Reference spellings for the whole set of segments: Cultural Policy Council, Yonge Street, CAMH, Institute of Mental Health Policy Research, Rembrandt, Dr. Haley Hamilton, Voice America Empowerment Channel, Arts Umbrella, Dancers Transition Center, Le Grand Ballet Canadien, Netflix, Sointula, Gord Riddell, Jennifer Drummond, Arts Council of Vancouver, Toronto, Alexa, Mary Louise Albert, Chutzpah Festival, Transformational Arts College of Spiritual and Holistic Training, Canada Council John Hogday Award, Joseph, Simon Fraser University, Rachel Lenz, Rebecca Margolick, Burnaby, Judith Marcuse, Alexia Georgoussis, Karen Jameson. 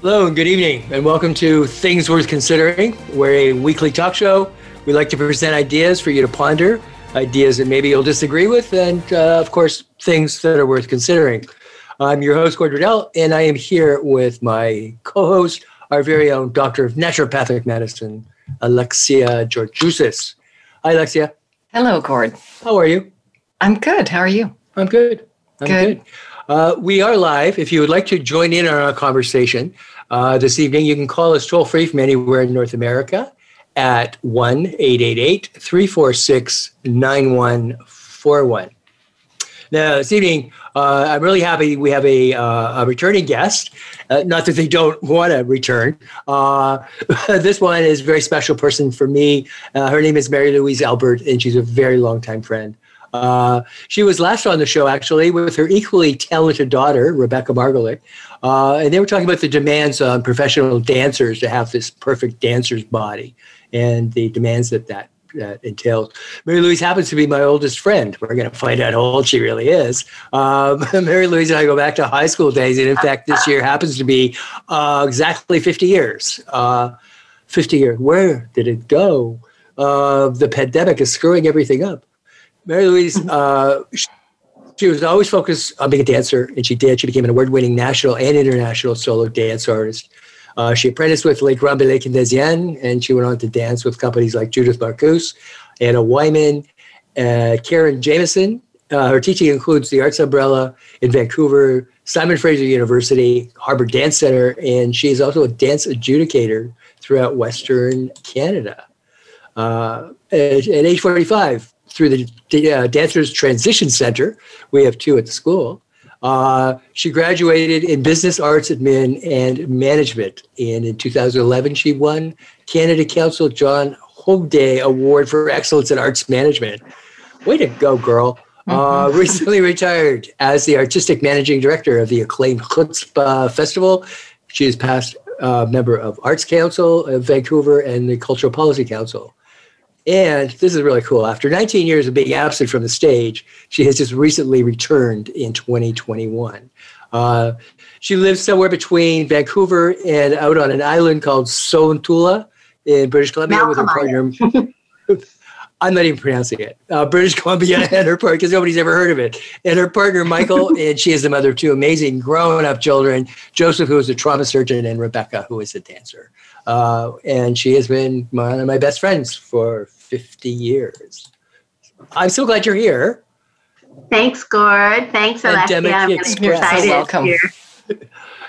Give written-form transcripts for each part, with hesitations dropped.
Hello and good evening, and welcome to Things Worth Considering. We're a weekly talk show. We like to present ideas for you to ponder, ideas that maybe you'll disagree with, and of course, things that are worth considering. I'm your host, Gord Riddell, and I am here with my co-host, our very own doctor of naturopathic medicine, Alexia Georgoussis. Hi, Alexia. Hello, Gord. How are you? I'm good. How are you? I'm good. Good. We are live. If you would like to join in on our conversation this evening, you can call us toll-free from anywhere in North America at 1-888-346-9141. Now, this evening, I'm really happy we have a returning guest. Not that they don't want to return. This one is a very special person for me. Her name is Mary Louise Albert, and she's a very long-time friend. She was last on the show, actually, with her equally talented daughter, Rebecca Margolick, and they were talking about the demands on professional dancers to have this perfect dancer's body and the demands that entails. Mary Louise happens to be my oldest friend. We're going to find out how old she really is. Mary Louise and I go back to high school days, and in fact, this year happens to be exactly 50 years. 50 years. Where did it go? The pandemic is screwing everything up. Mary Louise, she was always focused on being a dancer, and she did. She became an award-winning national and international solo dance artist. She apprenticed with Le Grand Ballet Canadien, and she went on to dance with companies like Judith Marcuse, Anna Wyman, Karen Jameson. Her teaching includes the Arts Umbrella in Vancouver, Simon Fraser University, Harvard Dance Center, and she is also a dance adjudicator throughout Western Canada. At age 45, through the Dancers Transition Center. We have two at the school. She graduated in business arts admin and management. And in 2011, she won Canada Council John Hogday Award for Excellence in Arts Management. Way to go, girl. Recently retired as the Artistic Managing Director of the acclaimed Chutzpah Festival. She is past member of Arts Council of Vancouver and the Cultural Policy Council. And this is really cool. After 19 years of being absent from the stage, she has just recently returned in 2021. She lives somewhere between Vancouver and out on an island called Sointula in British Columbia with her partner. I'm not even pronouncing it. British Columbia and her partner, because nobody's ever heard of it. And her partner, Michael, and she is the mother of two amazing grown-up children, Joseph, who is a trauma surgeon, and Rebecca, who is a dancer. And she has been one of my best friends for 50 years. I'm so glad you're here. Thanks, Gord. Thanks, Alexia. You're so welcome.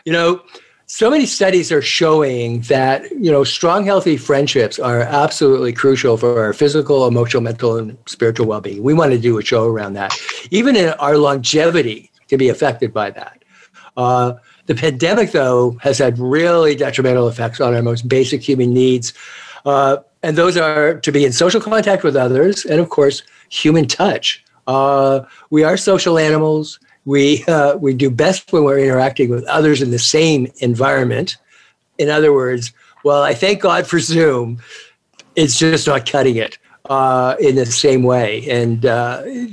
You know, so many studies are showing that, you know, strong, healthy friendships are absolutely crucial for our physical, emotional, mental, and spiritual well-being. We want to do a show around that. Even in our longevity can be affected by that. The pandemic, though, has had really detrimental effects on our most basic human needs. And those are to be in social contact with others and, of course, human touch. We are social animals. We do best when we're interacting with others in the same environment. In other words, well, I thank God for Zoom. It's just not cutting it in the same way. And,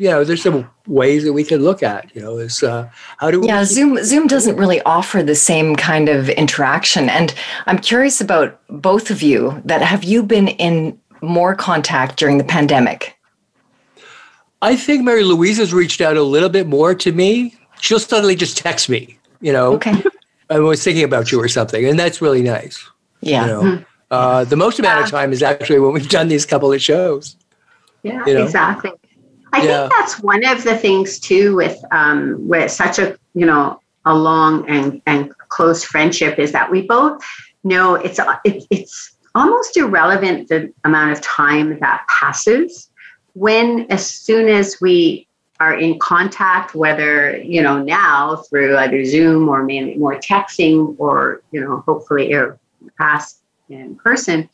you know, there's some ways that we could look at, you know, is how do we... Yeah, Zoom doesn't really offer the same kind of interaction. And I'm curious about both of you, that have you been in more contact during the pandemic? I think Mary Louise has reached out a little bit more to me. She'll suddenly just text me, you know. Okay. I was thinking about you or something, and that's really nice. Yeah. You know? Mm-hmm. The most amount of time is actually when we've done these couple of shows. Yeah, you know? Exactly. I think that's one of the things too with such a, you know, a long and close friendship is that we both know it's almost irrelevant the amount of time that passes when, as soon as we are in contact, whether, you know, now through either Zoom or maybe more texting or, you know, hopefully past in person,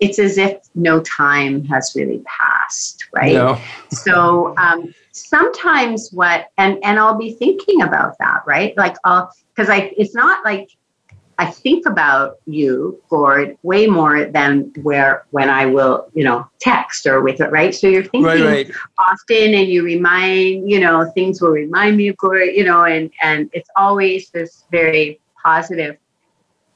it's as if no time has really passed, right? No. So sometimes what, and I'll be thinking about that, right? Like, it's not like I think about you, Gord, way more than when I will, text or with it, right? So you're thinking right. often, and you remind, things will remind me of Gord, and it's always this very positive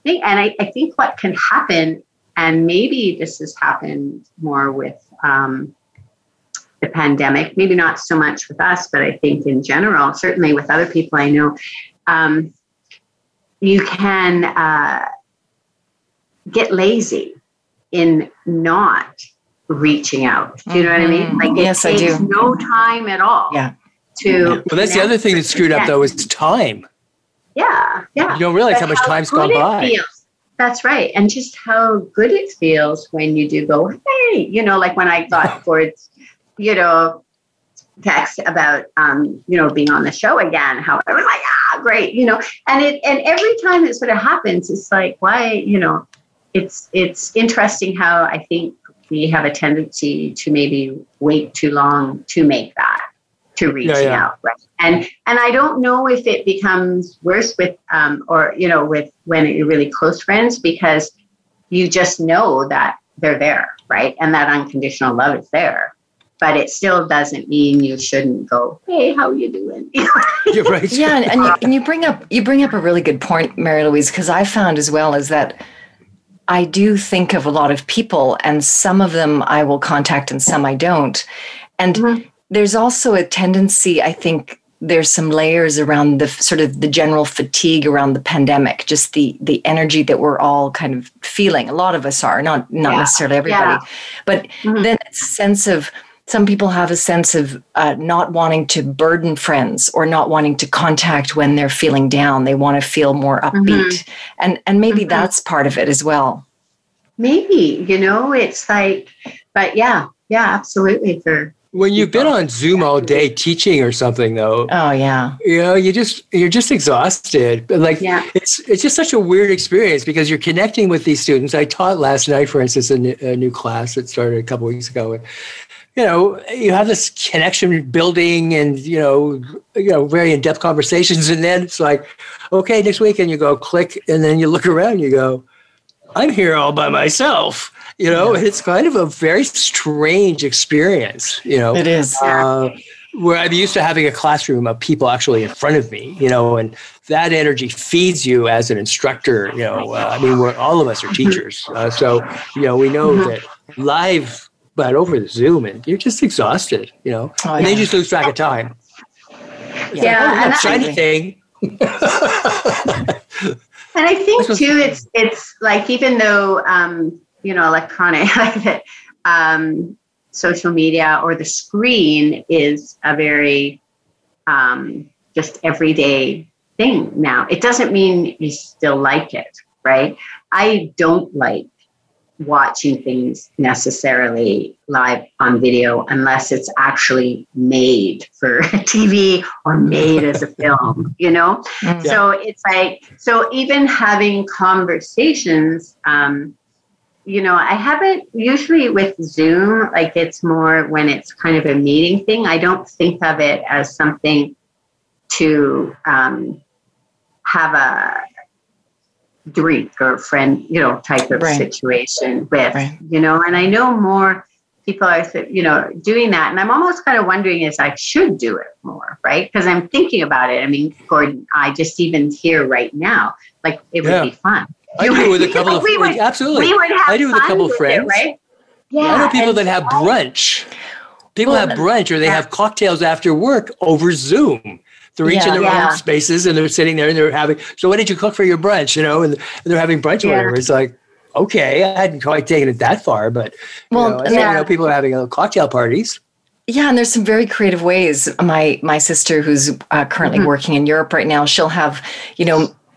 thing. And I think what can happen, and maybe this has happened more with the pandemic, maybe not so much with us, but I think in general, certainly with other people I know, you can get lazy in not reaching out. Do you know what I mean? Like, it takes no time at all. Yeah. Well, that's the other thing that's screwed up, though, is time. Yeah, yeah. You don't realize how much time's gone by. Feels. That's right. And just how good it feels when you do go, hey, like when I got Gord's, text about, being on the show again, how I was like, great, and every time it sort of happens, it's like, why, it's interesting how I think we have a tendency to maybe wait too long to make that, to reaching out, right? And I don't know if it becomes worse with, with when you're really close friends, because you just know that they're there, right? And that unconditional love is there. But it still doesn't mean you shouldn't go, hey, how are you doing? You're right. Yeah, and you bring up a really good point, Mary Louise, because I found as well is that I do think of a lot of people, and some of them I will contact and some I don't. And there's also a tendency, I think there's some layers around the sort of the general fatigue around the pandemic, just the energy that we're all kind of feeling. A lot of us are, not necessarily everybody. Yeah. But then it's a sense of... Some people have a sense of not wanting to burden friends or not wanting to contact when they're feeling down. They want to feel more upbeat. And maybe that's part of it as well. Maybe, it's like, but yeah, absolutely. When you've been on Zoom all day teaching or something though. Oh yeah. You're just exhausted. Like it's just such a weird experience because you're connecting with these students. I taught last night, for instance, a new class that started a couple weeks ago. You have this connection building and, very in-depth conversations. And then it's like, okay, next week. And you go click. And then you look around and you go, I'm here all by myself. And it's kind of a very strange experience, It is. Where I'm used to having a classroom of people actually in front of me, and that energy feeds you as an instructor. All of us are teachers. So, we know that live but over the Zoom, and you're just exhausted, and then you just lose track of time. And I think too, it's like, even though, electronic, like that, social media or the screen is a very, just everyday thing now. It doesn't mean you still like it, right? I don't like watching things necessarily live on video unless it's actually made for TV or made as a film, So it's like, so even having conversations, I haven't usually with Zoom, like it's more when it's kind of a meeting thing. I don't think of it as something to have a drink or friend, type of situation with, and I know more people are, doing that. And I'm almost kind of wondering is I should do it more, right? Because I'm thinking about it. I mean, Gordon, I just even here right now, like it would be fun. I do with a couple of friends. Absolutely. I do with a couple of friends. Right? Yeah. I know people that have brunch. People have brunch or they have cocktails after work over Zoom. They're each in their own spaces and they're sitting there and they're having, so what did you cook for your brunch? And they're having brunch or whatever. It's like, okay, I hadn't quite taken it that far, but people are having little cocktail parties. Yeah. And there's some very creative ways. My sister who's currently working in Europe right now, she'll have,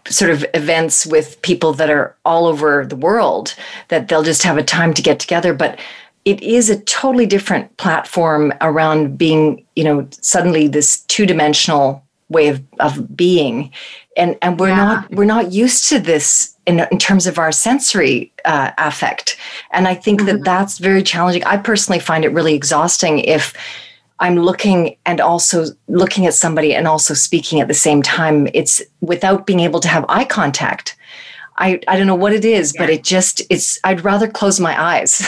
sort of events with people that are all over the world that they'll just have a time to get together. But it is a totally different platform around being, suddenly this two-dimensional way of being, and we're not used to this in terms of our sensory affect, and I think that that's very challenging. I personally find it really exhausting if I'm looking and also looking at somebody and also speaking at the same time. It's without being able to have eye contact. I don't know what it is, but it's I'd rather close my eyes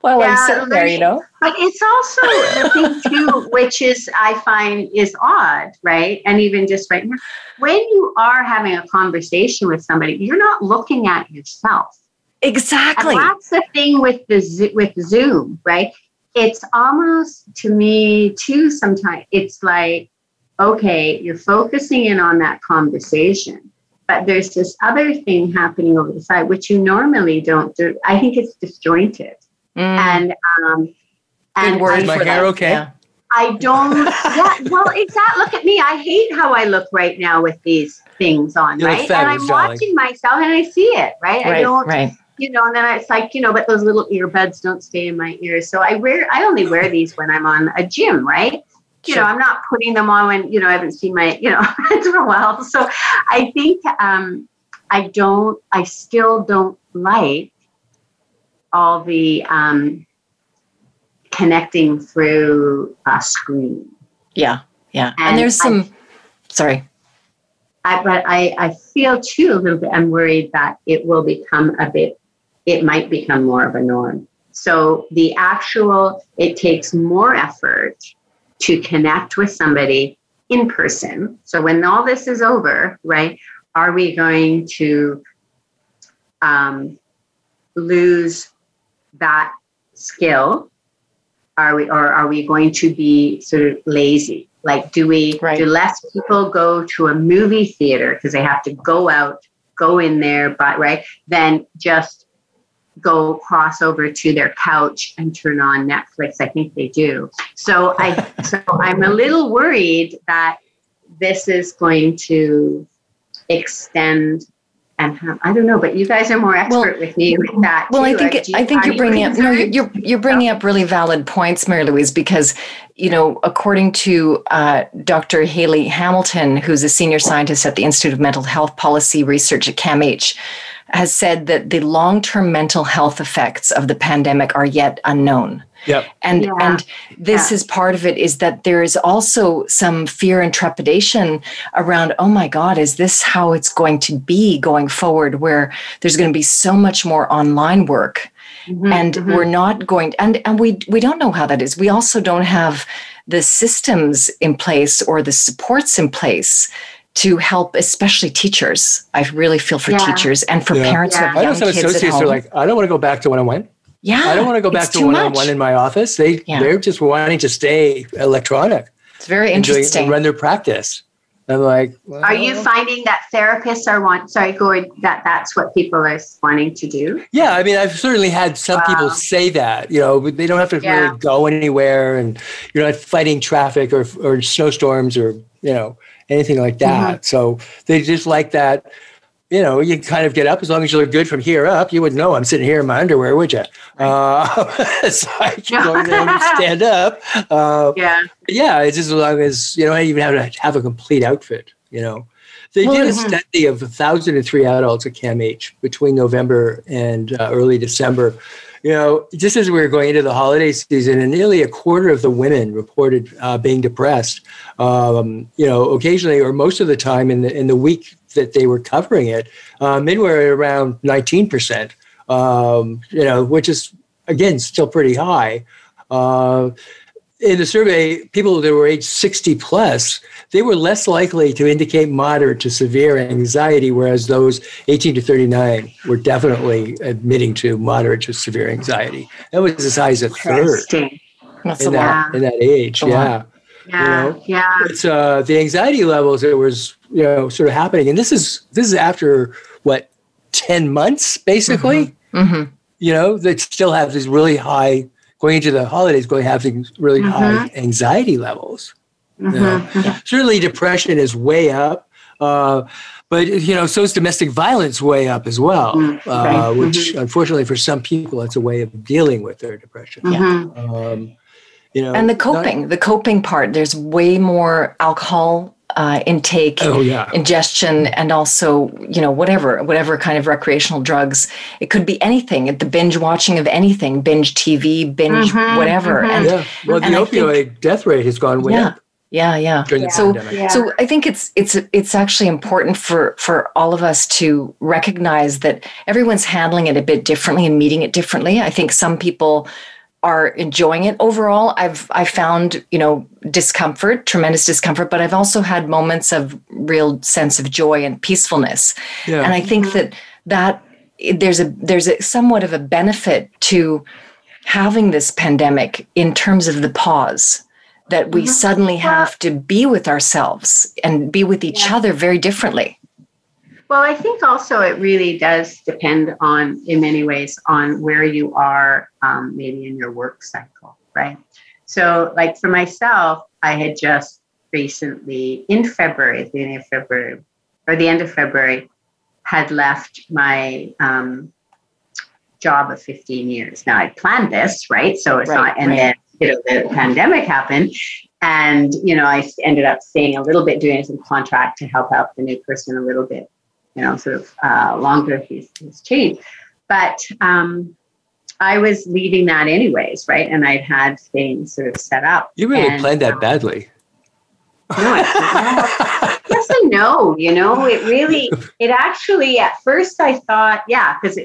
while I'm sitting there, you know? But it's also the thing too, which is, I find, is odd, right? And even just right now, when you are having a conversation with somebody, you're not looking at yourself. Exactly. And that's the thing with Zoom, right? It's almost, to me too, sometimes it's like, okay, you're focusing in on that conversation, but there's this other thing happening over the side, which you normally don't do. I think it's disjointed. And word, like, you're okay. Yeah. I don't. Yeah, well, exactly. Look at me. I hate how I look right now with these things on, you right? And I'm watching myself and I see it, right? I don't, you know, and then it's like, you know, but those little earbuds don't stay in my ears. So I only wear these when I'm on a gym, right? You know, I'm not putting them on when, you know, I haven't seen my, you know, friends for a while. So I think I still don't like all the connecting through a screen. Yeah, yeah. And there's I feel too a little bit, I'm worried that it will become it might become more of a norm. So it takes more effort to connect with somebody in person. So when all this is over, right, are we going to lose that skill? Are we going to be sort of lazy? Like, do less people go to a movie theater because they have to go in there, but right, then just go cross over to their couch and turn on Netflix. I think they do. So I'm a little worried that this is going to extend and have, I don't know, but you guys are more expert with me with that. Well, too. I think you're bringing up really valid points, Mary Louise, because, you know, according to Dr. Haley Hamilton, who's a senior scientist at the Institute of Mental Health Policy Research at CAMH, has said that the long-term mental health effects of the pandemic are yet unknown. Yep. And this is part of it, is that there is also some fear and trepidation around, oh my God, is this how it's going to be going forward, where there's going to be so much more online work? Mm-hmm, and we're not going, and we don't know how that is. We also don't have the systems in place or the supports in place to help, especially teachers. I really feel for teachers and for parents who have young kids at home. I know some associates are like, I don't want to go back to one-on-one. Yeah, I don't want to go back to one-on-one in my office. They're just wanting to stay electronic. It's very interesting. And run their practice. I'm like, well, are you finding that therapists are that's what people are wanting to do? Yeah, I mean, I've certainly had some people say that, you know, they don't have to really go anywhere, and you're not fighting traffic or snowstorms or, you know, anything like that. Mm-hmm. So they just like that, you know, you kind of get up, as long as you look good from here up, you wouldn't know I'm sitting here in my underwear, would you? So I keep going there and stand up. It's just as long as, you know, I even have to have a complete outfit, you know. They did a study of 1,003 adults at CAMH between November and early December. You know, just as we were going into the holiday season, and nearly a quarter of the women reported being depressed, you know, occasionally or most of the time in the week that they were covering it. Men were around 19%, you know, which is, again, still pretty high. In the survey, people that were age 60 plus, they were less likely to indicate moderate to severe anxiety, whereas those 18 to 39 were definitely admitting to moderate to severe anxiety. That was as high as a third in that age. It's the anxiety levels that was, you know, sort of happening. And this is after, what, 10 months, basically? Mm-hmm. You know, they still have these really high, going into the holidays, going to have these really high anxiety levels. Mm-hmm. You know? Certainly depression is way up, but, you know, so is domestic violence way up as well, which unfortunately for some people, that's a way of dealing with their depression. Mm-hmm. You know, and the coping part, there's way more alcohol intake, ingestion, and also, you know, whatever kind of recreational drugs. It could be anything, the binge watching of anything, binge TV, binge whatever. Mm-hmm. And, yeah. Well, the opioid death rate has gone way up. Yeah, yeah. During the pandemic. So I think it's actually important for all of us to recognize that everyone's handling it a bit differently and meeting it differently. I think some people are enjoying it. Overall, I found, you know, discomfort, tremendous discomfort, but I've also had moments of real sense of joy and peacefulness. Yeah. And I think that there's a somewhat of a benefit to having this pandemic in terms of the pause. That we suddenly have to be with ourselves and be with each other very differently. Well, I think also it really does depend on, in many ways, on where you are, maybe in your work cycle, right? So like for myself, I had just recently in February, the end of February, had left my job of 15 years. Now I planned this, right? So it's not, and then, you know, the pandemic happened, and, you know, I ended up staying a little bit, doing some contract to help out the new person a little bit, you know, sort of longer if he's changed. But I was leading that anyways, right? And I'd had things sort of set up. You really planned that badly. No, yes and no, you know, it actually, at first I thought, because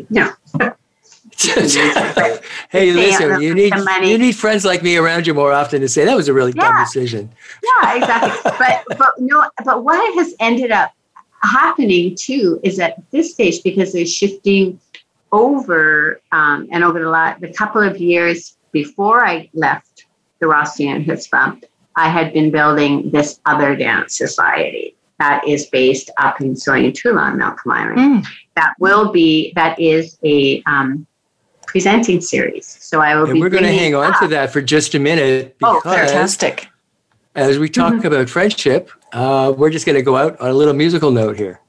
hey, listen, you need friends like me around you more often to say that was a really dumb decision. Yeah, exactly. But what has ended up happening too is at this stage, because they're shifting over and over the couple of years before I left the Rossian Chutzpah, I had been building this other dance society that is based up in Sointula on Mount Calamari. That is a presenting series. So I will be. And we're going to hang on to that for just a minute. Because fantastic. As we talk about friendship, we're just going to go out on a little musical note here.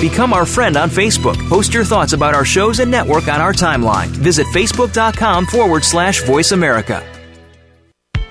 Become our friend on Facebook. Post your thoughts about our shows and network on our timeline. Visit facebook.com/Voice America.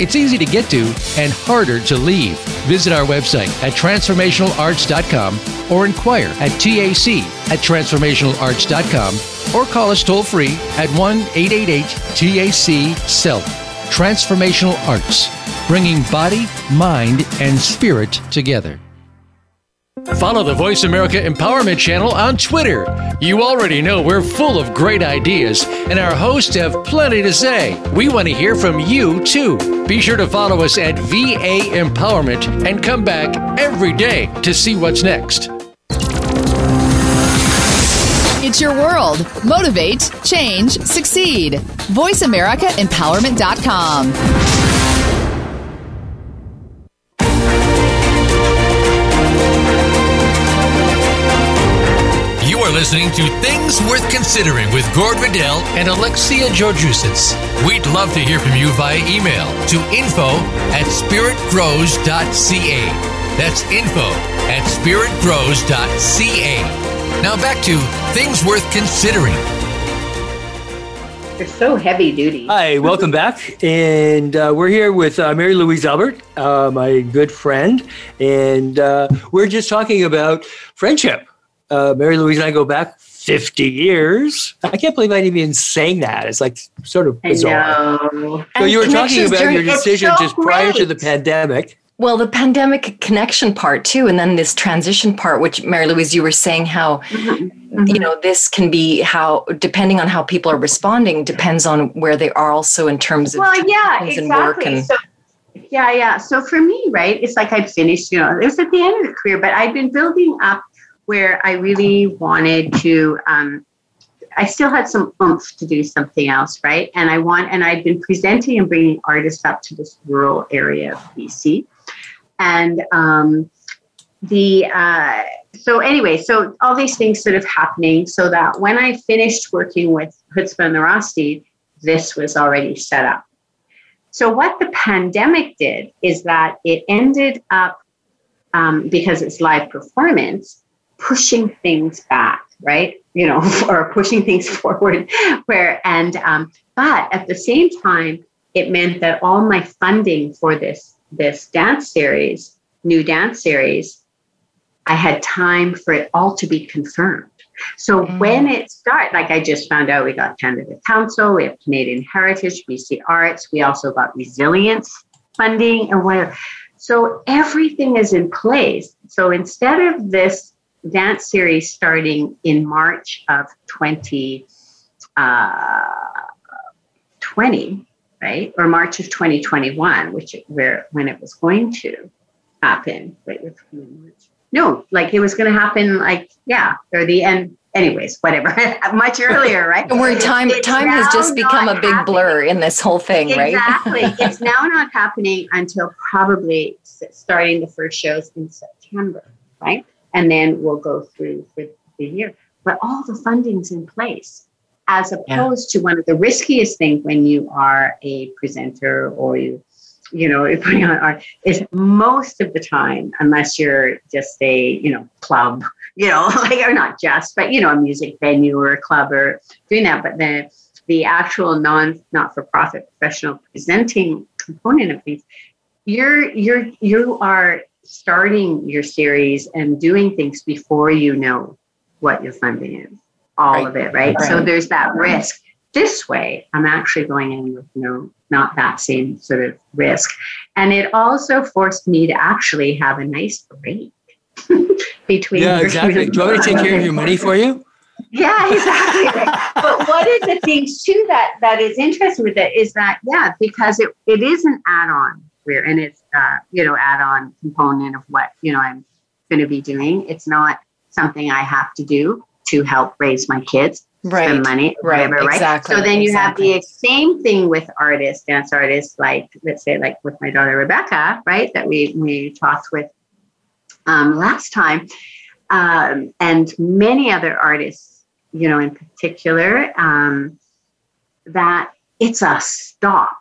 It's easy to get to and harder to leave. Visit our website at transformationalarts.com or inquire at TAC@transformationalarts.com or call us toll-free at 1-888-TAC-SELF. Transformational Arts, bringing body, mind, and spirit together. Follow the Voice America Empowerment Channel on Twitter. You already know we're full of great ideas, and our hosts have plenty to say. We want to hear from you, too. Be sure to follow us at VA Empowerment and come back every day to see what's next. It's your world. Motivate, change, succeed. VoiceAmericaEmpowerment.com. Listening to Things Worth Considering with Gord Riddell and Alexia Georgoussis. We'd love to hear from you via email to info@spiritgrows.ca. That's info@spiritgrows.ca. Now back to Things Worth Considering. They're so heavy duty. Hi, welcome back. And we're here with Mary Louise Albert, my good friend. And we're just talking about friendship. Mary Louise and I go back 50 years. I can't believe I'm even saying that. It's like sort of bizarre. So you were talking about your decision just prior to the pandemic. Well, the pandemic connection part too, and then this transition part, which Mary Louise, you were saying how, you know, this can be how, depending on how people are responding, depends on where they are also in terms of and work. And So for me, right, it's like I'd finished, you know, it was at the end of the career, but I'd been building up where I really wanted to, I still had some oomph to do something else, right? And I'd been presenting and bringing artists up to this rural area of BC. And so all these things sort of happening so that when I finished working with Chutzpah and the Rothstein, this was already set up. So what the pandemic did is that it ended up, because it's live performance, pushing things back, right? You know, or pushing things forward but at the same time, it meant that all my funding for this new dance series, I had time for it all to be confirmed. So when it started, like I just found out we got Canada Council, we have Canadian Heritage, BC Arts, we also got resilience funding and whatever. So everything is in place. So instead of this dance series starting in March of 2020, right? Or March of 2021, when it was going to happen. Wait, no, like it was going to happen or the end. Anyways, whatever, much earlier, right? Where time has just become a big blur in this whole thing, right? Exactly. It's now not happening until probably starting the first shows in September, right? And then we'll go through for the year. But all the funding's in place, as opposed to one of the riskiest things when you are a presenter or you're putting on art, is most of the time, unless you're just a, club, or not just, but, a music venue or a club or doing that. But then the actual not-for-profit professional presenting component of things, you are starting your series and doing things before you know what your funding is, all of it, right? So there's that risk. This way, I'm actually going in with not that same sort of risk. And it also forced me to actually have a nice break between. Yeah, exactly. Do you want me to take care of your money for you? Yeah, exactly. Right. But one of the things too that is interesting with it is that, because it is an add-on. And it's, add-on component of what, I'm going to be doing. It's not something I have to do to help raise my kids, spend money, whatever, right? Exactly. So then you have the same thing with artists, dance artists, like, let's say, like with my daughter, Rebecca, right, that we talked with last time, and many other artists, in particular, that it's a stop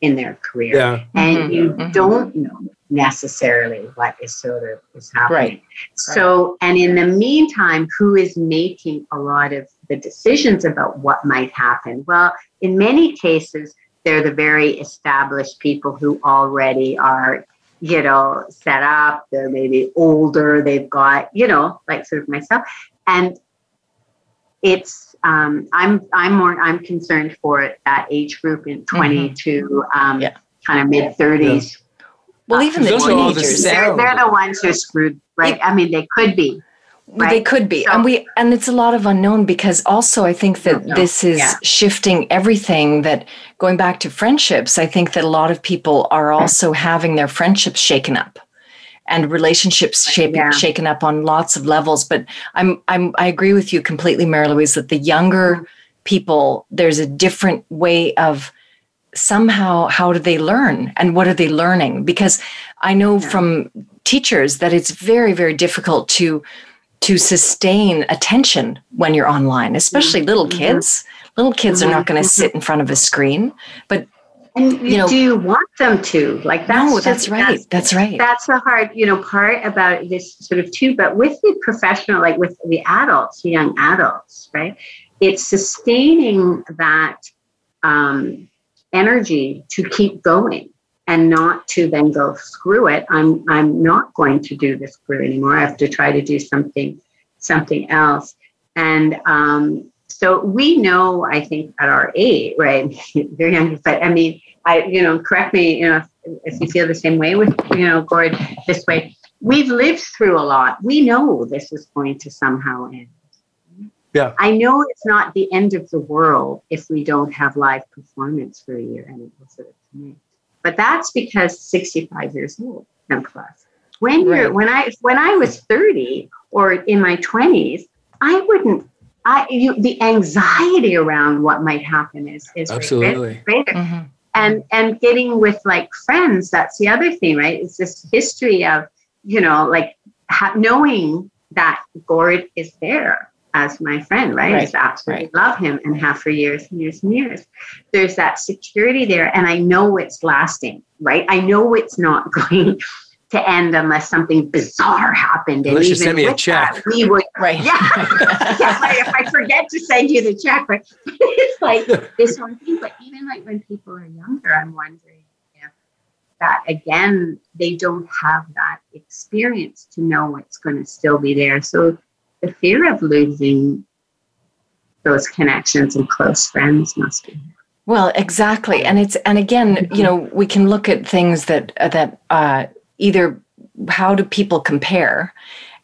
in their career. Yeah. And you don't know necessarily what is sort of is happening. Right. So, and in the meantime, who is making a lot of the decisions about what might happen? Well, in many cases, they're the very established people who already are, set up. They're maybe older. They've got, like sort of myself. And it's, I'm concerned for that age group in 20 to kind of mid 30s. Yeah. Well, even the teenagers, they're the ones who are screwed, right? Yeah. I mean, they could be. Right? They could be. So, and it's a lot of unknown, because also I think that this is shifting everything. That going back to friendships, I think that a lot of people are also having their friendships shaken up. And relationships shaken up on lots of levels. But I agree with you completely, Mary Louise, that the younger people, there's a different way of somehow, how do they learn and what are they learning? Because I know from teachers that it's very, very difficult to sustain attention when you're online, especially little kids. Little kids are not going to sit in front of a screen, but do you want them to? Like that's That's right. That's the hard, part about this sort of too. But with the professional, like with the adults, the young adults, right? It's sustaining that energy to keep going and not to then go, screw it. I'm not going to do this career anymore. I have to try to do something else. And so we know, I think, at our age, right? Very young, but I mean, correct me, if you feel the same way with, you know, Gord, this way, we've lived through a lot. We know this is going to somehow end. Yeah. I know it's not the end of the world if we don't have live performance for a year and it will sort of connect. But that's because 65 years old and plus. When you're right. when I was 30 or in my 20s, I wouldn't. The anxiety around what might happen is absolutely greater. Mm-hmm. And getting with like friends, that's the other thing, right? It's this history of, you know, like knowing that Gord is there as my friend, right? I absolutely love him and have for years and years and years. There's that security there. And I know it's lasting, right? I know it's not going to end unless something bizarre happened. Unless you send me a check. That, we would, right. Yeah. Like if I forget to send you the check, right? It's like this one thing. But even like when people are younger, I'm wondering if that, again, they don't have that experience to know it's going to still be there. So the fear of losing those connections and close friends must be. Well, exactly. And it's, and again, you know, we can look at things that, either how do people compare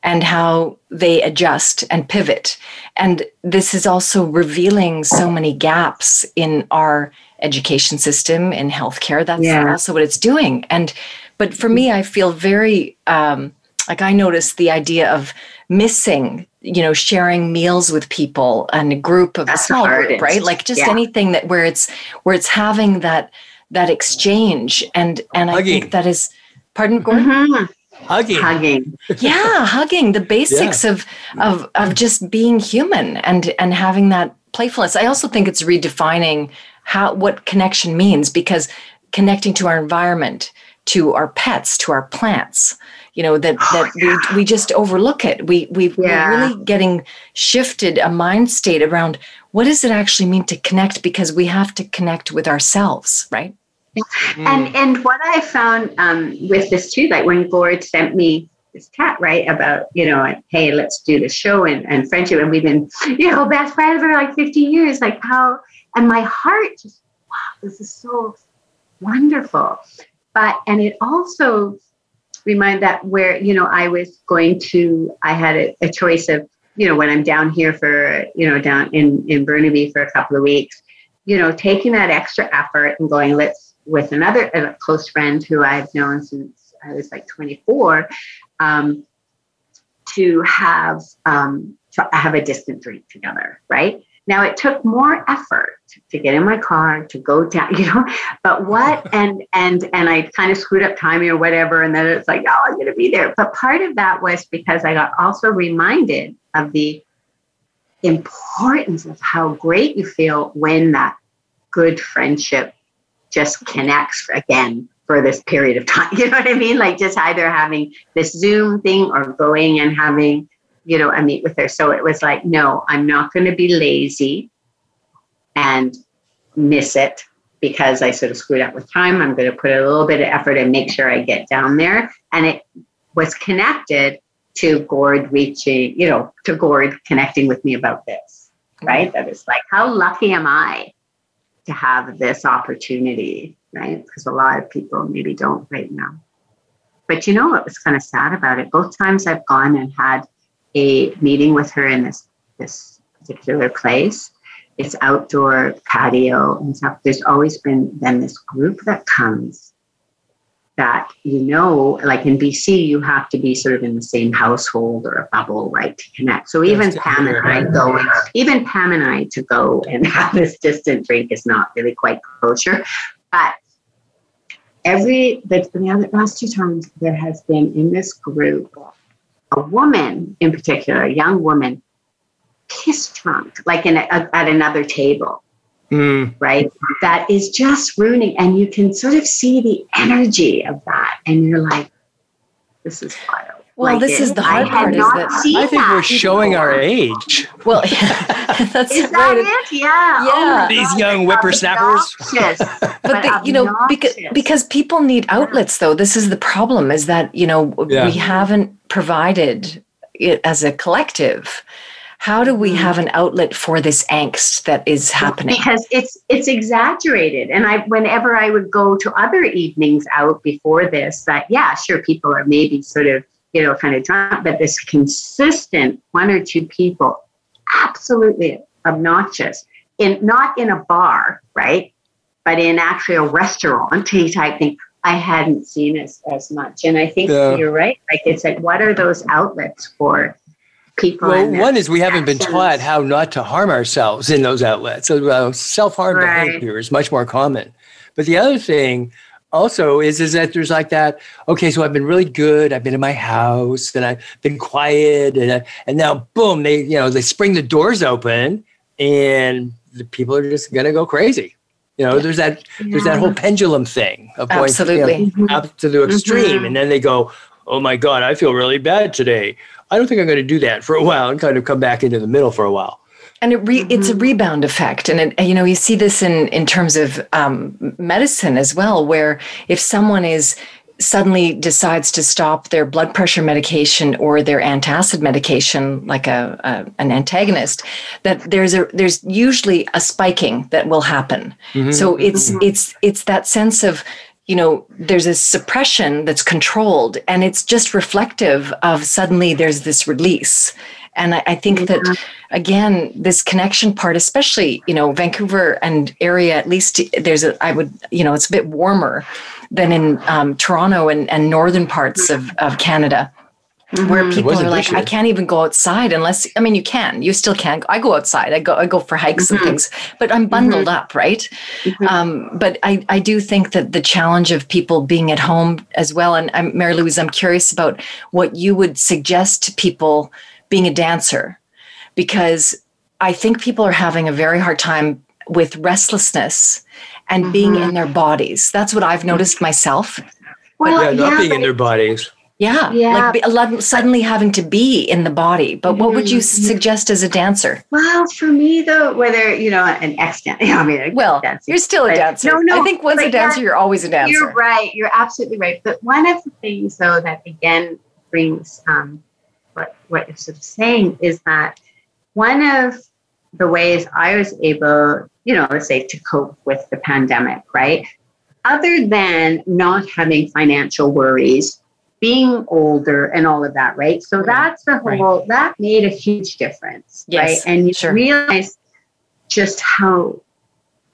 and how they adjust and pivot. And this is also revealing so many gaps in our education system, in healthcare. That's also what it's doing. And, but for me, I feel very, like I noticed the idea of missing, you know, sharing meals with people and a group of, that's a small group, right? Like just anything that where it's having that exchange. And I think that is... Pardon, Gord? Mm-hmm. Hugging. Yeah, hugging. The basics of just being human and having that playfulness. I also think it's redefining what connection means, because connecting to our environment, to our pets, to our plants, you know, we just overlook it. We're really getting shifted a mind state around what does it actually mean to connect, because we have to connect with ourselves, right? And what I found with this too, like when Gord sent me this chat, right, about, you know, like, hey, let's do the show and friendship, and we've been, you know, best friends for like 50 years, like how, and my heart just, wow, this is so wonderful. But, and it also reminded that where, you know, I had a choice of, you know, when I'm down here for, you know, down in Burnaby for a couple of weeks, you know, taking that extra effort and going, let's, with another close friend who I've known since I was like 24, to have a distant drink together, right? Now, it took more effort to get in my car, to go down, you know, but what, and I kind of screwed up timing or whatever, and then it's like, oh, I'm going to be there. But part of that was because I got also reminded of the importance of how great you feel when that good friendship just connects again for this period of time. You know what I mean? Like just either having this Zoom thing or going and having, you know, a meet with her. So it was like, no, I'm not going to be lazy and miss it because I sort of screwed up with time. I'm going to put a little bit of effort and make sure I get down there. And it was connected to Gord reaching, you know, to Gord connecting with me about this, right? That is like, how lucky am I to have this opportunity, right? Because a lot of people maybe don't right now. But you know what was kind of sad about it? Both times I've gone and had a meeting with her in this particular place, it's outdoor patio and stuff. There's always been then this group that comes that, you know, like in BC, you have to be sort of in the same household or a bubble, right, to connect. So even Pam and I to go and have this distant drink is not really quite kosher. But the last two times there has been in this group, a woman in particular, a young woman, kiss drunk, like at another table. Mm. Right? That is just ruining. And you can sort of see the energy of that. And you're like, this is wild. Well, like this is the hard part. I think we're showing our age. Well, yeah, that's is that it? Yeah. These young whippersnappers. But you know, because people need outlets, though. This is the problem, is that, you know, we haven't provided it as a collective. How do we have an outlet for this angst that is happening? Because it's exaggerated. And whenever I would go to other evenings out before this, that, yeah, sure, people are maybe sort of, kind of drunk, but this consistent one or two people, absolutely obnoxious, not in a bar, right, but in actually a restaurant type thing. I hadn't seen as much. And I think you're right. Like, it's like, what are those outlets for people? Well, one is we haven't been taught how not to harm ourselves in those outlets. So self-harm behavior is much more common. But the other thing also is that there's like that, okay, so I've been really good. I've been in my house and I've been quiet. And now, boom, they spring the doors open and the people are just going to go crazy. There's that whole pendulum thing of going up to the extreme. And then they go, oh my God, I feel really bad today. I don't think I'm going to do that for a while, and kind of come back into the middle for a while. And it's a rebound effect. And, you see this in terms of medicine as well, where if someone suddenly decides to stop their blood pressure medication or their antacid medication, like an antagonist, that there's usually a spiking that will happen. So it's that sense of, there's a suppression that's controlled, and it's just reflective of suddenly there's this release. And I think that, again, this connection part, especially, Vancouver and area, at least it's a bit warmer than in Toronto and northern parts of Canada, where people are like, I can't even go outside unless, you can. You still can. I go outside. I go for hikes and things, but I'm bundled up, right? But I do think that the challenge of people being at home as well, and Mary Louise, I'm curious about what you would suggest to people being a dancer, because I think people are having a very hard time with restlessness and being in their bodies. That's what I've noticed myself. Well, being in their bodies. Like suddenly having to be in the body. But what would you suggest as a dancer? Well, for me, though, whether, an ex-dancer. Dancer, you're still a dancer. No. I think once a dancer, you're always a dancer. You're right. You're absolutely right. But one of the things, though, that again brings what you're sort of saying is that one of the ways I was able, let's say, to cope with the pandemic, right? Other than not having financial worries, being older and all of that, right? So that's the whole, that made a huge difference, right? And you realize just how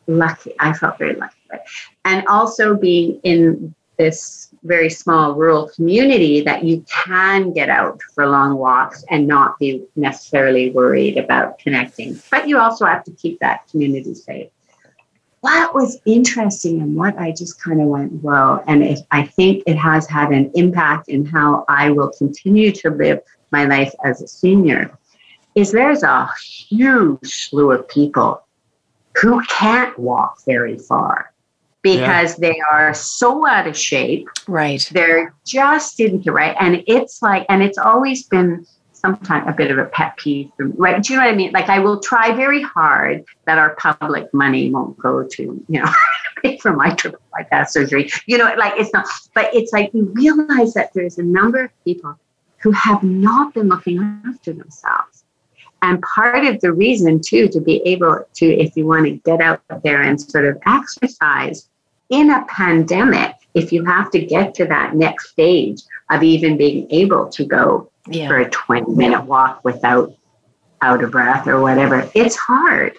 lucky, I felt very lucky. Right? And also being in this very small rural community that you can get out for long walks and not be necessarily worried about connecting. But you also have to keep that community safe. What was interesting and what I just kind of went, whoa, and I think it has had an impact in how I will continue to live my life as a senior, is there's a huge slew of people who can't walk very far. Because they are so out of shape. Right. They're just right. And it's like, and it's always been sometimes a bit of a pet peeve for me, right? Do you know what I mean? Like, I will try very hard that our public money won't go to, for my triple bypass surgery. Like, it's not, but it's like you realize that there's a number of people who have not been looking after themselves. And part of the reason, too, to be able to, if you want to get out there and sort of exercise in a pandemic, if you have to get to that next stage of even being able to go for a 20-minute walk without out of breath or whatever, it's hard.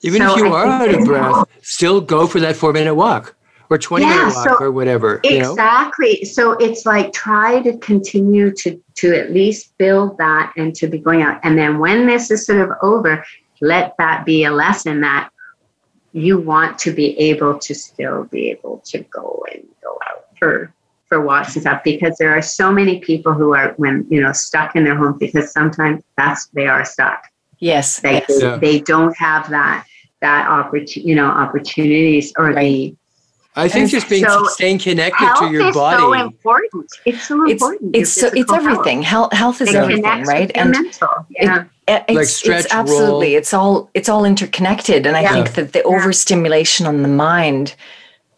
Even if you are out of breath, still go for that 4-minute walk or 20-minute walk or whatever. Exactly. So it's like, try to continue to at least build that and to be going out. And then when this is sort of over, let that be a lesson that you want to be able to still be able to go out for walks and stuff, because there are so many people who are stuck in their home, because sometimes they are stuck. Yes. They don't have that opportunity, opportunities or the. I think just staying connected to your body. Health is so important. It's so important. It's everything. Health is everything, right? And mental. It's absolutely. Roll. It's all interconnected. And I think that the overstimulation on the mind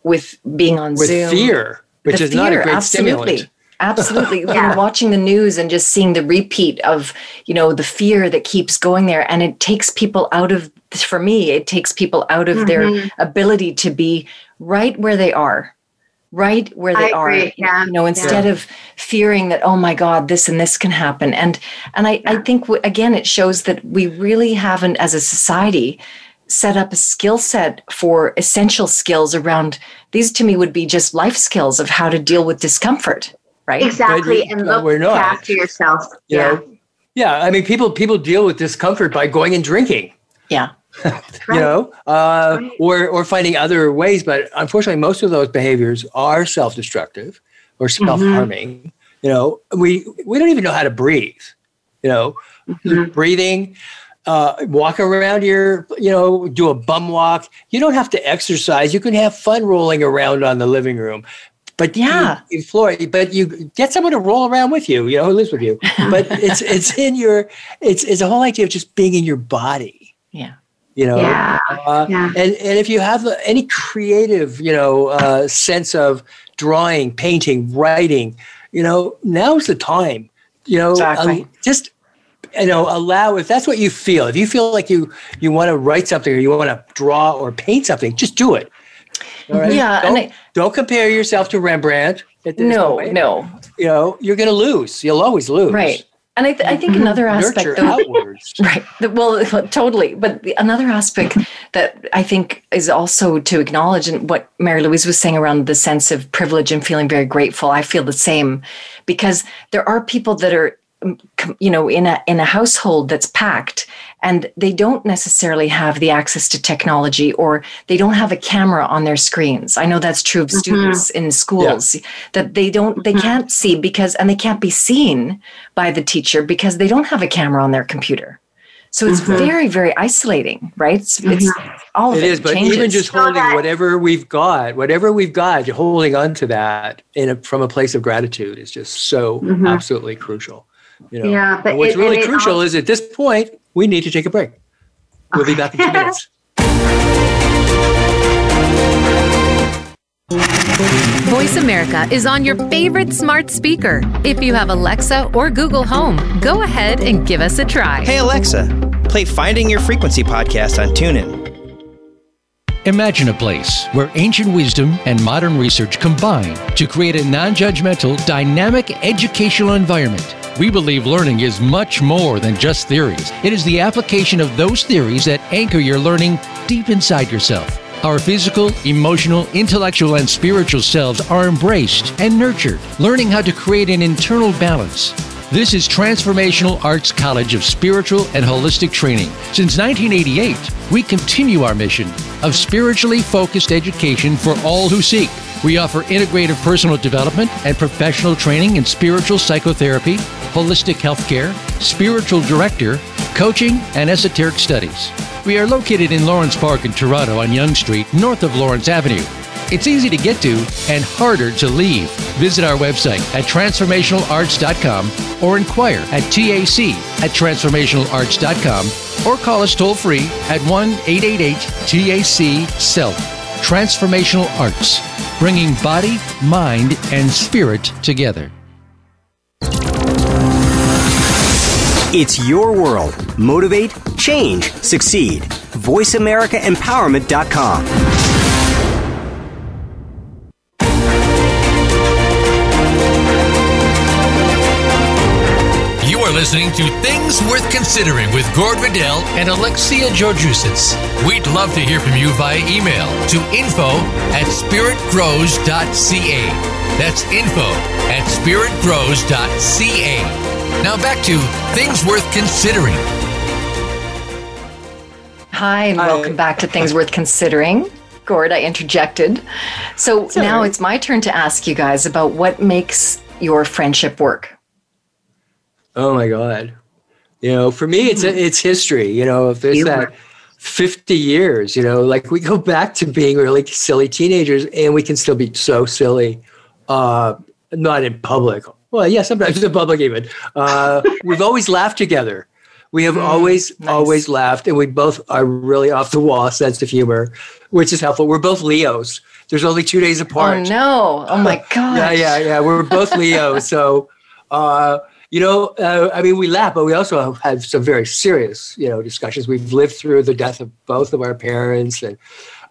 with being on Zoom, fear, which is not a great stimulant. Absolutely. Yeah. When watching the news and just seeing the repeat of, you know, the fear that keeps going there, and it takes people out of, for me, it takes people out of their ability to be right where they are. Right where they are, yeah. You know, instead of fearing that, oh my God, this and this can happen. And I think, again, it shows that we really haven't, as a society, set up a skill set for essential skills around, these to me would be just life skills of how to deal with discomfort, right? Exactly, right. And look after yourself. You know? Yeah, I mean, people deal with discomfort by going and drinking. Yeah. You know, or finding other ways. But unfortunately, most of those behaviors are self-destructive or self-harming. Mm-hmm. You know, we don't even know how to breathe, you know, breathing, walk around here, you know, do a bum walk. You don't have to exercise. You can have fun rolling around on the living room. But you get someone to roll around with you, you know, who lives with you. But it's a whole idea of just being in your body. Yeah. You know, and if you have any creative, you know, sense of drawing, painting, writing, you know, now's the time, you know, just, you know, allow, if that's what you feel, if you feel like you want to write something or you want to draw or paint something, just do it. All right? Yeah. Don't compare yourself to Rembrandt. No. You know, you're going to lose. You'll always lose. Right. And I think another aspect, though, right? Well, totally. But another aspect that I think is also to acknowledge, and what Mary Louise was saying around the sense of privilege and feeling very grateful, I feel the same, because there are people that are, you know, in a household that's packed, and they don't necessarily have the access to technology, or they don't have a camera on their screens. I know that's true of students in schools, that they can't see and they can't be seen by the teacher because they don't have a camera on their computer. So it's very, very isolating, right? It's all of it is, but even just holding whatever we've got, holding on to that from a place of gratitude is just so absolutely crucial. You know? Yeah, but what's really crucial is at this point, we need to take a break. We'll be back in 2 minutes. Voice America is on your favorite smart speaker. If you have Alexa or Google Home, go ahead and give us a try. Hey, Alexa, play Finding Your Frequency podcast on TuneIn. Imagine a place where ancient wisdom and modern research combine to create a non-judgmental, dynamic educational environment. We believe learning is much more than just theories. It is the application of those theories that anchor your learning deep inside yourself. Our physical, emotional, intellectual, and spiritual selves are embraced and nurtured, learning how to create an internal balance. This is Transformational Arts College of Spiritual and Holistic Training. Since 1988, we continue our mission of spiritually focused education for all who seek. We offer integrative personal development and professional training in spiritual psychotherapy, holistic healthcare, spiritual director, coaching, and esoteric studies. We are located in Lawrence Park in Toronto on Yonge Street, north of Lawrence Avenue. It's easy to get to and harder to leave. Visit our website at transformationalarts.com or inquire at TAC@transformationalarts.com or call us toll-free at 1-888-TAC-SELF. Transformational Arts, bringing body, mind, and spirit together. It's your world. Motivate, change, succeed. VoiceAmericaEmpowerment.com. Listening to Things Worth Considering with Gord Riddell and Alexia Georgoussis. We'd love to hear from you via email to info@spiritgrows.ca. That's info@spiritgrows.ca. Now back to Things Worth Considering. Hi, and welcome back to Things Worth Considering. Gord, I interjected. So now it's my turn to ask you guys about what makes your friendship work. Oh my God. You know, for me, it's history, you know, if there's that 50 years, you know, like we go back to being really silly teenagers and we can still be so silly, not in public. Well, yeah, sometimes in public even. We've always laughed together. We have always laughed, and we both are really off the wall sense of humor, which is helpful. We're both Leos. There's only 2 days apart. Oh, no. Oh, my God. Yeah. We're both Leo. So, we laugh, but we also have some very serious, discussions. We've lived through the death of both of our parents and,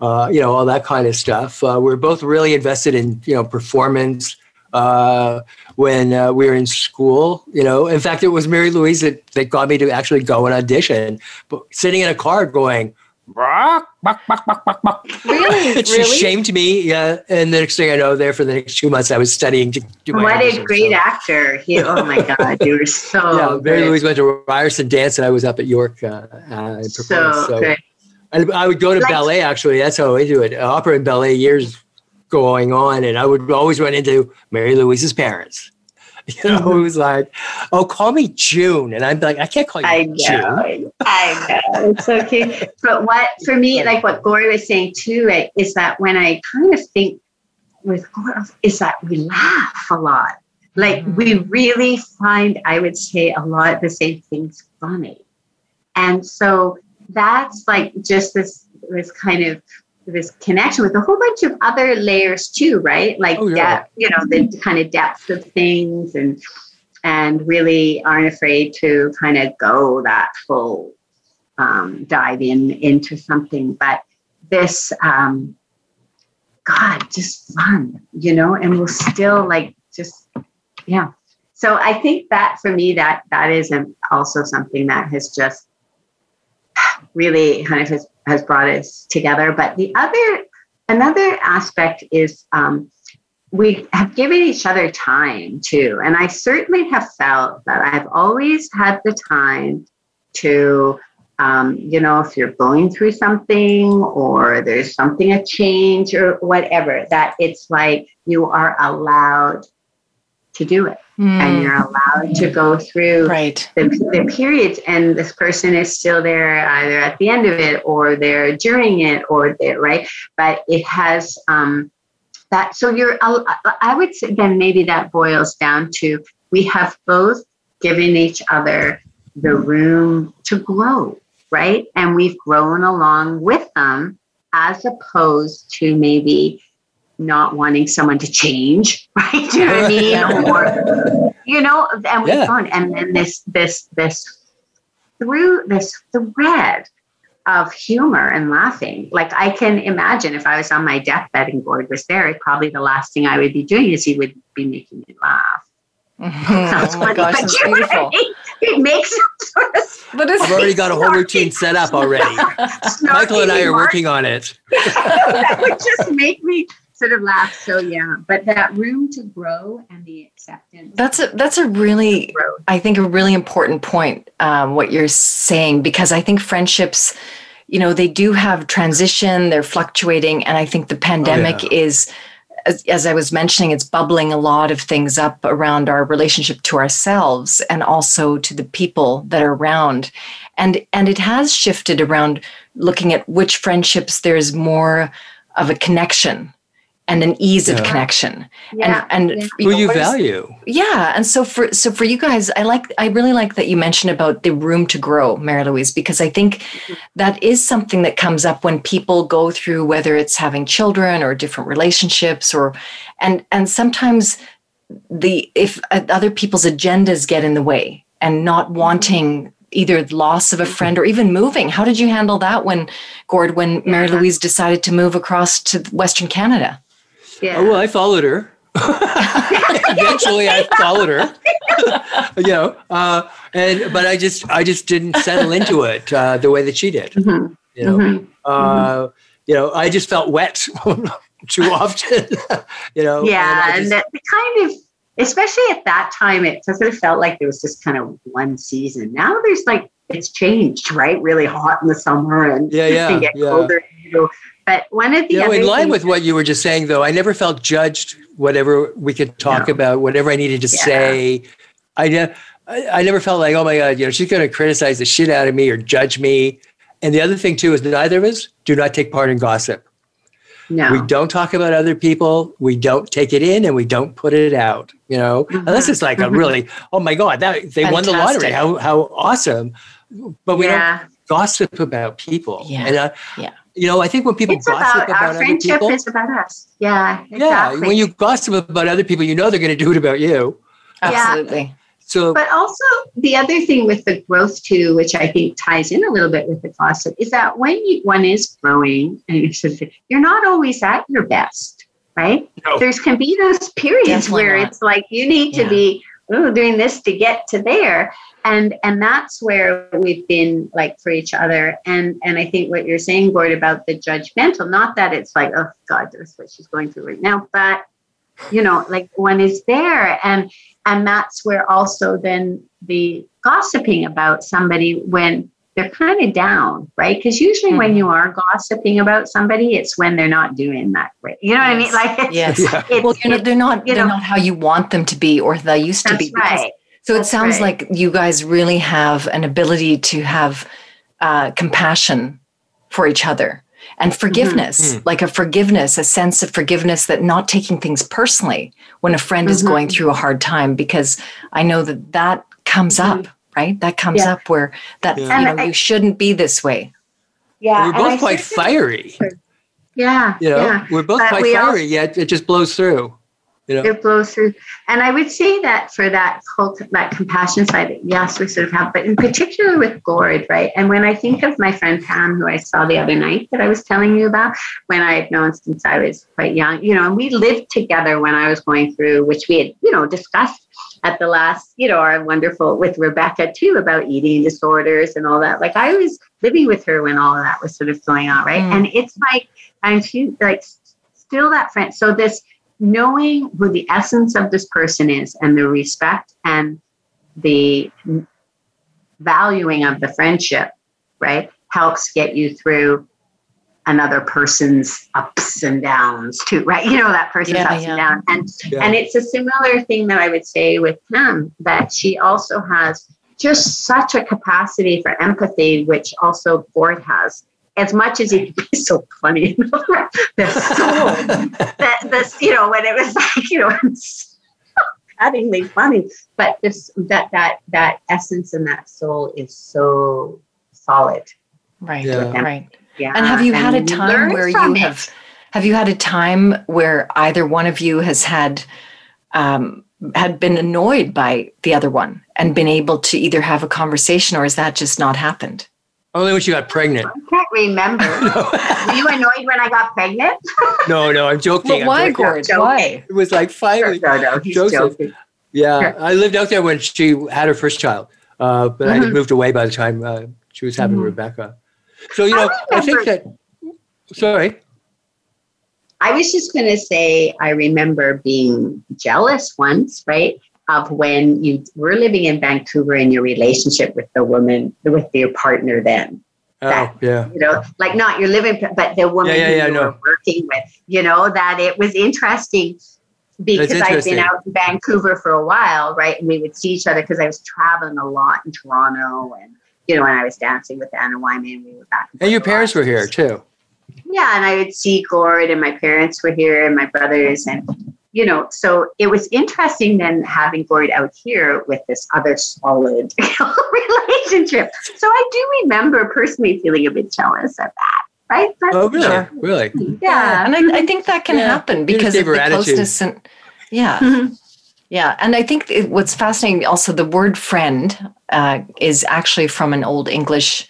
all that kind of stuff. We're both really invested in, performance when we were in school. In fact, it was Mary Louise that got me to actually go and audition, but sitting in a car going, "Rock, rock, rock, rock, rock, rock." Really? She shamed me, yeah. And the next thing I know, there for the next 2 months, I was studying to do my master's. What a great actor. Oh, my God. You were so Yeah, Mary Louise went to Ryerson Dance, and I was up at York. So good. And I would go to ballet, actually. That's how I do it. Opera and ballet years going on, and I would always run into Mary Louise's parents. It was like, "Oh, call me June," and I'm like, "I can't call you June." I know, it's so cute. But for me, like what Gord was saying too, right, is that when I kind of think with Gord, is that we laugh a lot. Like we really find, I would say, a lot of the same things funny, and so that's like just this kind of this connection with a whole bunch of other layers too, right? Like, depth, the kind of depth of things and really aren't afraid to kind of go that full dive into something. But this, just fun, and we'll still like, just, yeah. So I think that for me, that is also something that has just really kind of has brought us together. But another aspect is we have given each other time too. And I certainly have felt that I've always had the time to, if you're going through something or there's something, a change or whatever, that it's like you are allowed to do it. And you're allowed to go through the periods, and this person is still there either at the end of it or they're during it or they're right. But it has that. So I would say then maybe that boils down to, we have both given each other the room to grow, right? And we've grown along with them, as opposed to maybe not wanting someone to change, right? Do you know what I mean? Or, and we've gone. And then this through this thread of humor and laughing. Like, I can imagine if I was on my deathbed and Gord was there, probably the last thing I would be doing is he would be making me laugh. Sounds funny, gosh, but you know what I mean? It makes some sort of. I've already got a whole routine set up already. Michael and I are working on it. That would just make me sort of laugh. So yeah, but that room to grow and the acceptance. That's a really, I think, a really important point, what you're saying, because I think friendships, they do have transition, they're fluctuating. And I think the pandemic is, as I was mentioning, it's bubbling a lot of things up around our relationship to ourselves and also to the people that are around. And it has shifted around looking at which friendships there's more of a connection and an ease of connection, and who you value. Yeah, and so for you guys, I really like that you mentioned about the room to grow, Mary Louise, because I think that is something that comes up when people go through, whether it's having children or different relationships, or and sometimes if other people's agendas get in the way and not wanting either loss of a friend or even moving. How did you handle that when Mary Louise decided to move across to Western Canada? Yeah. Oh, well, I followed her. Eventually, I followed her. But I just didn't settle into it the way that she did. Mm-hmm. I just felt wet too often. Yeah, and the kind of, especially at that time, it sort of felt like there was just kind of one season. Now there's like, it's changed, right? Really hot in the summer and get colder. But one of the other in line with what you were just saying, though, I never felt judged. Whatever we could talk about, whatever I needed to say, I never felt like, oh my God, she's going to criticize the shit out of me or judge me. And the other thing too is neither of us do not take part in gossip. No. We don't talk about other people. We don't take it in, and we don't put it out. Unless it's like a really, oh my God, they won the lottery! How awesome! But we don't. gossip about people. Yeah. And you know, I think when people gossip about other people, it's about us. Yeah, exactly. Yeah. When you gossip about other people, you know they're going to do it about you. Absolutely. Yeah. So, but also the other thing with the growth too, which I think ties in a little bit with the gossip, is that when one is growing, and you're not always at your best, right? No. There can be those periods where it's like you need to be doing this to get to there. And that's where we've been like for each other. And I think what you're saying, Gord, about the judgmental, not that it's like, oh God, that's what she's going through right now, but you know, like one is there. And that's where also then the gossiping about somebody when they're kind of down, right? Because usually when you are gossiping about somebody, it's when they're not doing that great. You know what I mean? Like, they're not how you want them to be or they used to be. Right. So it sounds like you guys really have an ability to have compassion for each other and forgiveness, like a sense of forgiveness, that not taking things personally when a friend is going through a hard time, because I know that comes up, right? That comes up where that, you know, you shouldn't be this way. Yeah. We're both quite fiery. Yeah. You know, we're both quite fiery, yet it just blows through. You know? It blows through. And I would say that for that that compassion side, yes, we sort of have, but in particular with Gord, right? And when I think of my friend Pam, who I saw the other night that I was telling you about, when I had known since I was quite young, you know, and we lived together when I was going through, which we had, you know, discussed at the last, you know, our wonderful with Rebecca too, about eating disorders and all that. Like I was living with her when all of that was sort of going on, right? And it's like, and she like still that friend. So this, knowing who the essence of this person is and the respect and the valuing of the friendship, right, helps get you through another person's ups and downs too, right? You know, that person's ups and downs. And it's a similar thing that I would say with Pam, that she also has just such a capacity for empathy, which also Gord has. As much as he could be so funny, you know, when it was like, you know, so cuttingly funny, but this that essence and that soul is so solid, right? Yeah. Right. Yeah. And have you had a time where you have you had a time where either one of you has had been annoyed by the other one and been able to either have a conversation, or has that just not happened? Only when she got pregnant. I can't remember. Were you annoyed when I got pregnant? No, I'm joking. But why, Gord? Why? It was like finally. No, he's joking. Yeah, sure. I lived out there when she had her first child, but I had moved away by the time she was having Rebecca. So, you know, I think that, sorry. I was just going to say, I remember being jealous once, right? Of when you were living in Vancouver and your relationship with the woman, with your partner then. You know, like not your living, but the woman were working with, you know, that it was interesting because I'd been out in Vancouver for a while, right? And we would see each other because I was traveling a lot in Toronto and, you know, when I was dancing with Anna Wyman, we were back. And your parents were here too. Yeah, and I would see Gord and my parents were here and my brothers and... You know, so it was interesting then having Gord out here with this other solid relationship. So I do remember personally feeling a bit jealous of that, right? That's really? Yeah. And I think that can happen because of the closeness. And, and I think what's fascinating also, the word friend is actually from an old English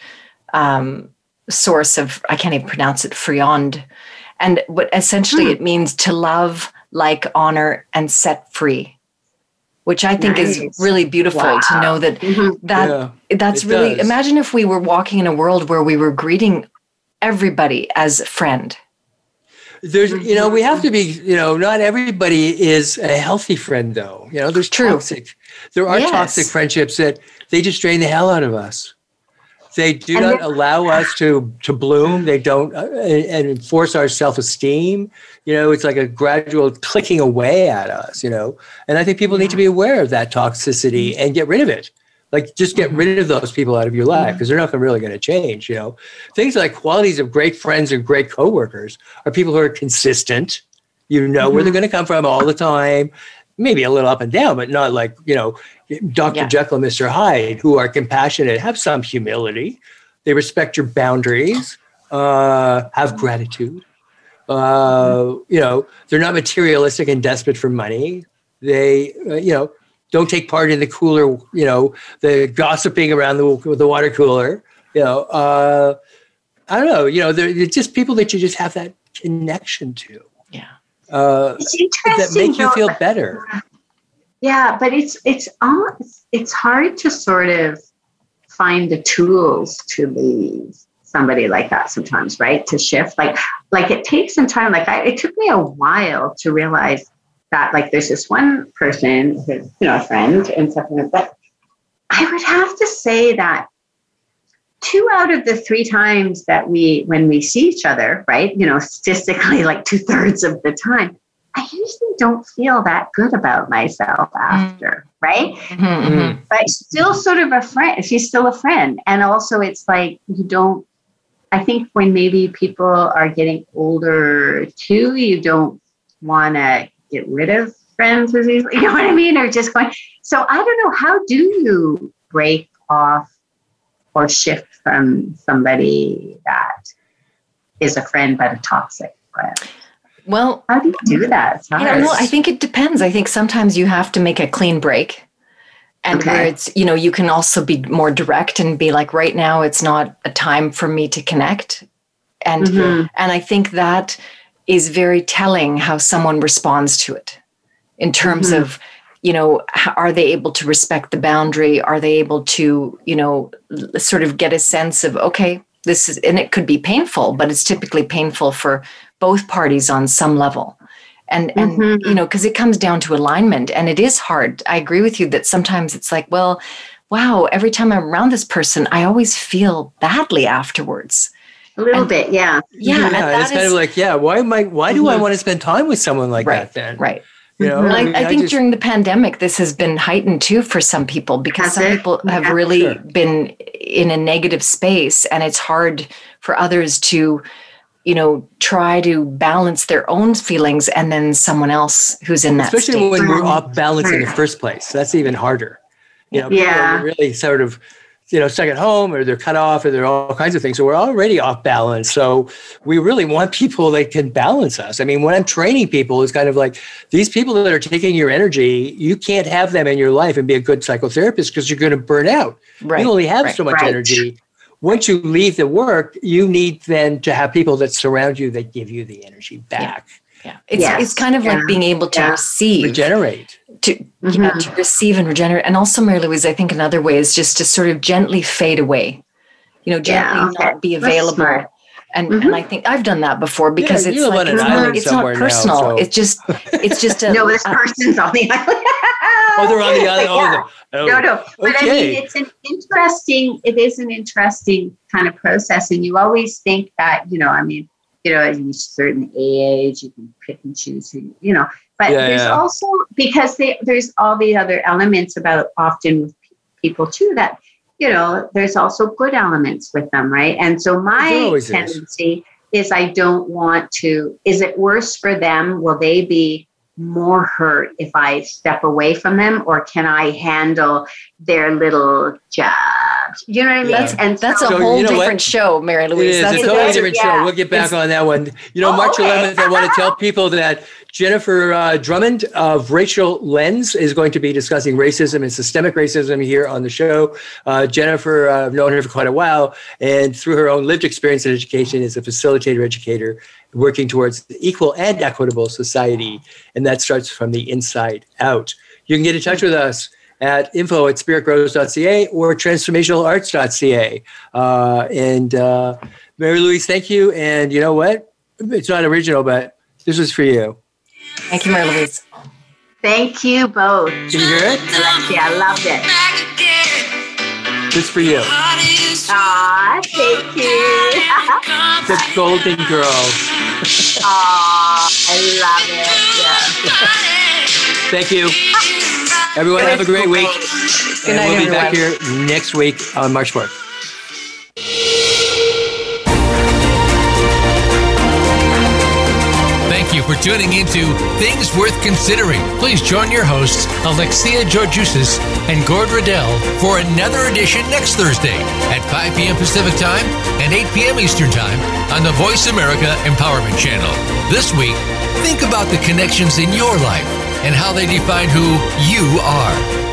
source of, I can't even pronounce it, friond. And what essentially it means to love, like, honor, and set free, which I think is really beautiful to know that that's really, imagine if we were walking in a world where we were greeting everybody as a friend. There's, you know, we have to be, you know, not everybody is a healthy friend though. You know, there's toxic, there are toxic friendships that they just drain the hell out of us. They do not allow us to bloom. They don't and enforce our self-esteem. You know, it's like a gradual clicking away at us, you know. And I think people need to be aware of that toxicity and get rid of it. Like, just get rid of those people out of your life because they're not really going to change, you know. Things like qualities of great friends and great coworkers are people who are consistent. You know where they're going to come from all the time. Maybe a little up and down, but not like, you know, Dr. Jekyll and Mr. Hyde, who are compassionate, have some humility, They respect your boundaries, have gratitude. You know, they're not materialistic and desperate for money. They, you know, don't take part in the cooler, you know, the gossiping around the water cooler. You know, I don't know, you know, they're just people that you just have that connection to. Yeah. It's interesting, that make you feel better. Yeah, but it's hard to sort of find the tools to be somebody like that sometimes, right? To shift, like it takes some time. Like it took me a while to realize that, like, there's this one person who's, you know, a friend and stuff like that. I would have to say that 2 out of the 3 times that when we see each other, right, you know, statistically, like 2/3 of the time, I usually don't feel that good about myself after, right? Mm-hmm. But still sort of a friend. She's still a friend. And also it's like you don't, I think when maybe people are getting older too, you don't want to get rid of friends as easily, you know what I mean? Or just going, so I don't know, how do you break off or shift from somebody that is a friend but a toxic friend? Well, how do you do that? Yeah, well, I think it depends. I think sometimes you have to make a clean break, and where it's, you know, you can also be more direct and be like, right now, it's not a time for me to connect. And, and I think that is very telling how someone responds to it in terms of, you know, are they able to respect the boundary? Are they able to, you know, sort of get a sense of, okay, this is, and it could be painful, but it's typically painful for both parties on some level. And you know, because it comes down to alignment, and it is hard. I agree with you that sometimes it's like, well, wow, every time I'm around this person, I always feel badly afterwards. A little bit, yeah. Yeah. And it's kind of like, yeah, why do I want to spend time with someone like that then? Right. You know, I think during the pandemic, this has been heightened too for some people, because some people have really been in a negative space, and it's hard for others to, you know, try to balance their own feelings and then someone else who's in that state. Especially when we're off balance in the first place. That's even harder. You know, people are really sort of, you know, stuck at home, or they're cut off, or there are all kinds of things. So we're already off balance. So we really want people that can balance us. I mean, when I'm training people, it's kind of like, these people that are taking your energy, you can't have them in your life and be a good psychotherapist, because you're going to burn out. Right. You only have so much energy. Once you leave the work, you need then to have people that surround you that give you the energy back. Yeah. It's kind of like being able to receive. Regenerate. To receive and regenerate. And also, Mary Louise, I think another way is just to sort of gently fade away. You know, gently not be available. And I think I've done that before, because it's like, it's not personal. Now, so. It's just a... No, this person's on the island. Oh, they're on the island. No. But I mean, it is an interesting kind of process. And you always think that, you know, I mean, you know, at a certain age, you can pick and choose, who, you know, but there's also, because there's all the other elements about often with people too, that, you know, there's also good elements with them, right? And so my tendency is I don't want to, is it worse for them? Will they be more hurt if I step away from them, or can I handle their little jabs? You know what I mean? Yeah. And that's a whole different show, Mary Louise. It's a totally different show. We'll get back on that one. You know, March 11th, I want to tell people that Jennifer Drummond of Rachel Lenz is going to be discussing racism and systemic racism here on the show. Jennifer, I've known her for quite a while, and through her own lived experience in education is a facilitator educator working towards equal and equitable society. And that starts from the inside out. You can get in touch with us at info@spiritgrows.ca or transformationalarts.ca. And Mary Louise, thank you. And you know what? It's not original, but this is for you. Thank you, Mary Louise. Thank you both. Did you hear it? Alexia, I loved it. This is for you. Aw, thank you. The Golden Girls. Aw, I love it. Yeah. Thank you. Everyone have a great week. Good night, and we'll be back here next week on March 4th. for tuning into Things Worth Considering. Please join your hosts, Alexia Georgoussis and Gord Riddell, for another edition next Thursday at 5 p.m. Pacific Time and 8 p.m. Eastern Time on the Voice America Empowerment Channel. This week, think about the connections in your life and how they define who you are.